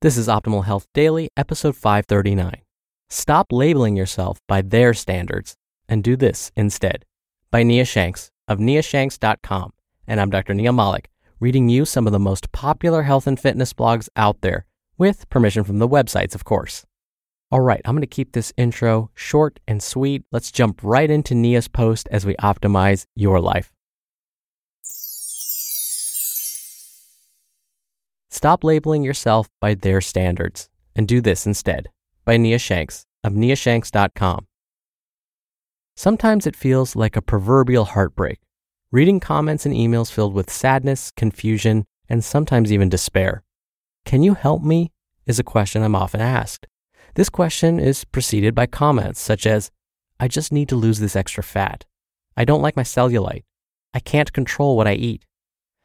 This is Optimal Health Daily, episode 539. Stop labeling yourself by their standards and do this instead. By Nia Shanks of niashanks.com. And I'm Dr. Nia Mollick, reading you some of the most popular health and fitness blogs out there, with permission from the websites, of course. All right, I'm going to keep this intro short and sweet. Let's jump right into Nia's post as we optimize your life. Stop labeling yourself by their standards and do this instead. By Nia Shanks of niashanks.com. Sometimes it feels like a proverbial heartbreak, reading comments and emails filled with sadness, confusion, and sometimes even despair. Can you help me? Is a question I'm often asked. This question is preceded by comments such as, I just need to lose this extra fat. I don't like my cellulite. I can't control what I eat.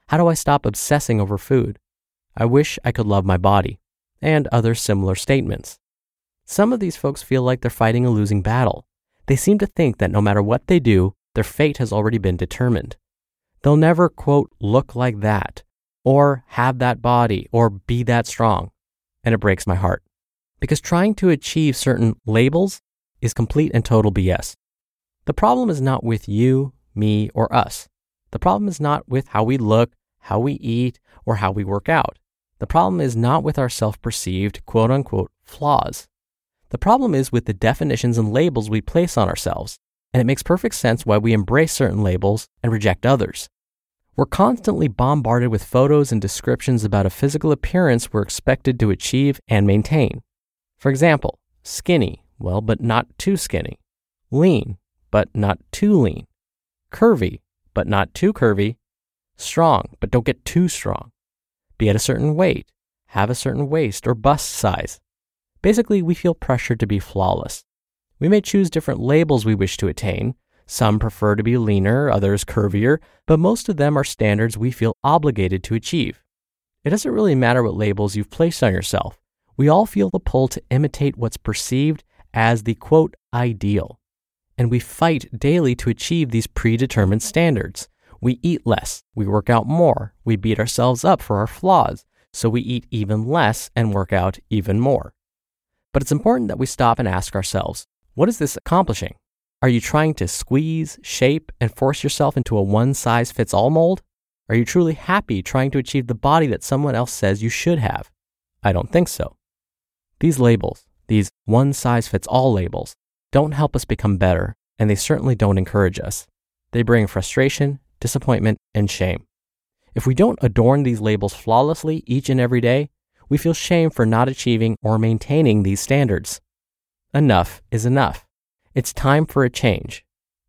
How do I stop obsessing over food? I wish I could love my body, and other similar statements. Some of these folks feel like they're fighting a losing battle. They seem to think that no matter what they do, their fate has already been determined. They'll never, quote, look like that, or have that body, or be that strong. And it breaks my heart, because trying to achieve certain labels is complete and total BS. The problem is not with you, me, or us. The problem is not with how we look, how we eat, or how we work out. The problem is not with our self-perceived, quote-unquote, flaws. The problem is with the definitions and labels we place on ourselves, and it makes perfect sense why we embrace certain labels and reject others. We're constantly bombarded with photos and descriptions about a physical appearance we're expected to achieve and maintain. For example, skinny, well, but not too skinny. Lean, but not too lean. Curvy, but not too curvy. Strong, but don't get too strong. Be at a certain weight, have a certain waist or bust size. Basically, we feel pressured to be flawless. We may choose different labels we wish to attain. Some prefer to be leaner, others curvier, but most of them are standards we feel obligated to achieve. It doesn't really matter what labels you've placed on yourself. We all feel the pull to imitate what's perceived as the, quote, ideal. And we fight daily to achieve these predetermined standards. We eat less, we work out more, we beat ourselves up for our flaws, so we eat even less and work out even more. But it's important that we stop and ask ourselves, what is this accomplishing? Are you trying to squeeze, shape, and force yourself into a one-size-fits-all mold? Are you truly happy trying to achieve the body that someone else says you should have? I don't think so. These labels, these one-size-fits-all labels, don't help us become better, and they certainly don't encourage us. They bring frustration, disappointment, and shame. If we don't adorn these labels flawlessly each and every day, we feel shame for not achieving or maintaining these standards. Enough is enough. It's time for a change.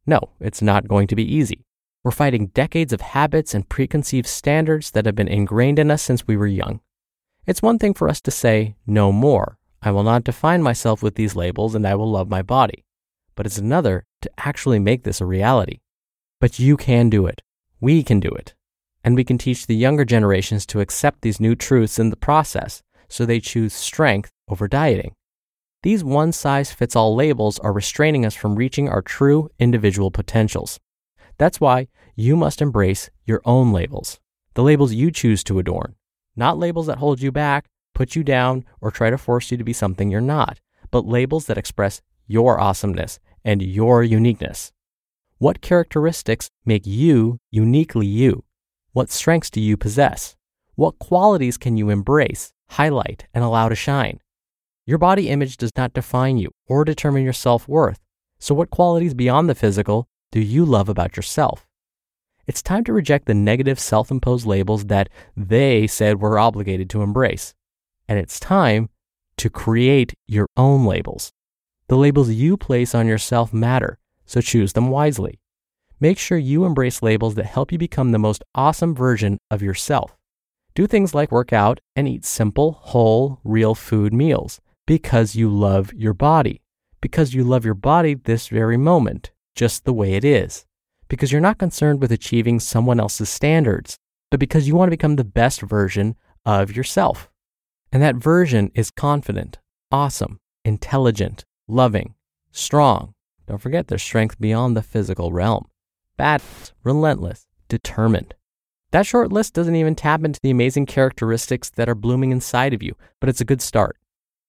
No, it's not going to be easy. We're fighting decades of habits and preconceived standards that have been ingrained in us since we were young. It's one thing for us to say, no more. I will not define myself with these labels and I will love my body. But it's another to actually make this a reality. But you can do it. We can do it. And we can teach the younger generations to accept these new truths in the process so they choose strength over dieting. These one-size-fits-all labels are restraining us from reaching our true individual potentials. That's why you must embrace your own labels, the labels you choose to adorn, not labels that hold you back, put you down, or try to force you to be something you're not, but labels that express your awesomeness and your uniqueness. What characteristics make you uniquely you? What strengths do you possess? What qualities can you embrace, highlight, and allow to shine? Your body image does not define you or determine your self-worth. So what qualities beyond the physical do you love about yourself? It's time to reject the negative self-imposed labels that they said we're obligated to embrace. And it's time to create your own labels. The labels you place on yourself matter, so choose them wisely. Make sure you embrace labels that help you become the most awesome version of yourself. Do things like work out and eat simple, whole, real food meals because you love your body. Because you love your body this very moment, just the way it is. Because you're not concerned with achieving someone else's standards, but because you want to become the best version of yourself. And that version is confident, awesome, intelligent, loving, strong. Don't forget their strength beyond the physical realm. Badass, relentless, determined. That short list doesn't even tap into the amazing characteristics that are blooming inside of you, but it's a good start.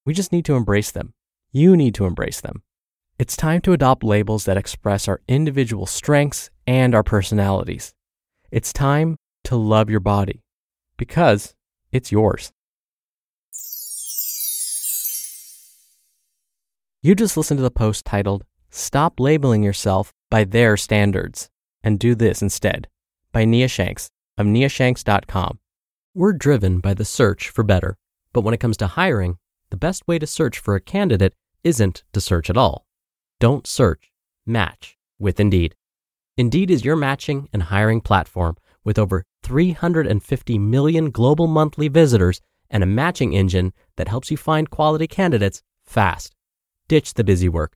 We just need to embrace them. You need to embrace them. It's time to adopt labels that express our individual strengths and our personalities. It's time to love your body because it's yours. You just listened to the post titled, Stop Labeling Yourself by Their Standards and Do This Instead by Nia Shanks of niashanks.com. We're driven by the search for better, but when it comes to hiring, the best way to search for a candidate isn't to search at all. Don't search, match with Indeed. Indeed is your matching and hiring platform with over 350 million global monthly visitors and a matching engine that helps you find quality candidates fast. Ditch the busy work.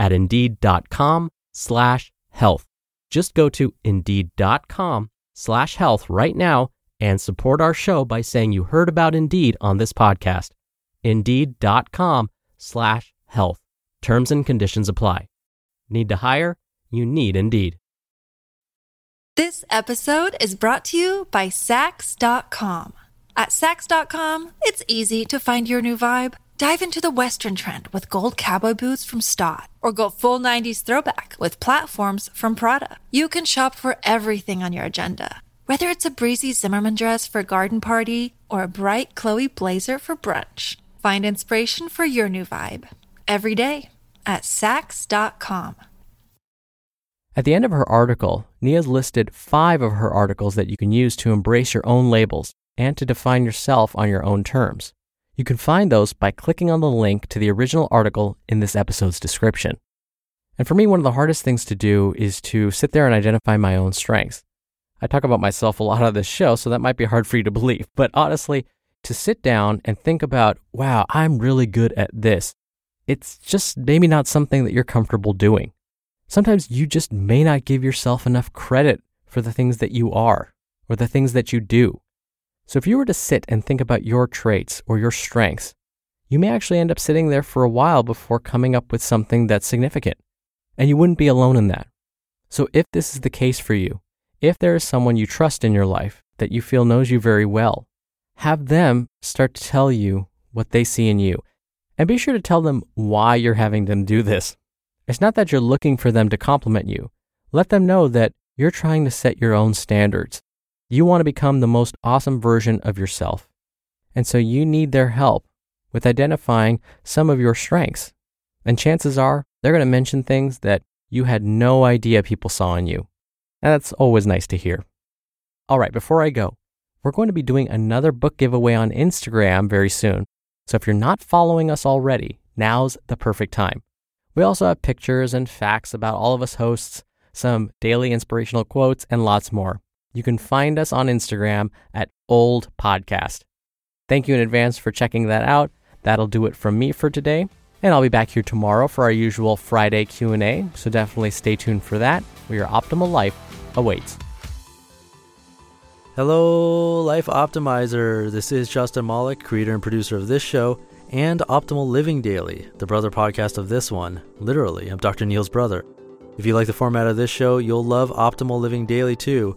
at Indeed.com/health. Just go to Indeed.com/health right now and support our show by saying you heard about Indeed on this podcast. Indeed.com/health. Terms and conditions apply. Need to hire? You need Indeed. This episode is brought to you by Saks.com. At Saks.com, it's easy to find your new vibe. Dive into the Western trend with gold cowboy boots from Staud, or go full 90s throwback with platforms from Prada. You can shop for everything on your agenda, whether it's a breezy Zimmermann dress for a garden party or a bright Chloe blazer for brunch. Find inspiration for your new vibe every day at Saks.com. At the end of her article, Nia's listed 5 of her articles that you can use to embrace your own labels and to define yourself on your own terms. You can find those by clicking on the link to the original article in this episode's description. And for me, one of the hardest things to do is to sit there and identify my own strengths. I talk about myself a lot on this show, so that might be hard for you to believe. But honestly, to sit down and think about, wow, I'm really good at this, it's just maybe not something that you're comfortable doing. Sometimes you just may not give yourself enough credit for the things that you are or the things that you do. So if you were to sit and think about your traits or your strengths, you may actually end up sitting there for a while before coming up with something that's significant. And you wouldn't be alone in that. So if this is the case for you, if there is someone you trust in your life that you feel knows you very well, have them start to tell you what they see in you. And be sure to tell them why you're having them do this. It's not that you're looking for them to compliment you. Let them know that you're trying to set your own standards. You want to become the most awesome version of yourself. And so you need their help with identifying some of your strengths. And chances are they're going to mention things that you had no idea people saw in you. And that's always nice to hear. All right, before I go, we're going to be doing another book giveaway on Instagram very soon. So if you're not following us already, now's the perfect time. We also have pictures and facts about all of us hosts, some daily inspirational quotes, and lots more. You can find us on Instagram at oldpodcast. Thank you in advance for checking that out. That'll do it from me for today. And I'll be back here tomorrow for our usual Friday Q&A, so definitely stay tuned for that, where your optimal life awaits. Hello, Life Optimizer. This is Justin Mollick, creator and producer of this show, and Optimal Living Daily, the brother podcast of this one. Literally, I'm Dr. Neil's brother. If you like the format of this show, you'll love Optimal Living Daily too,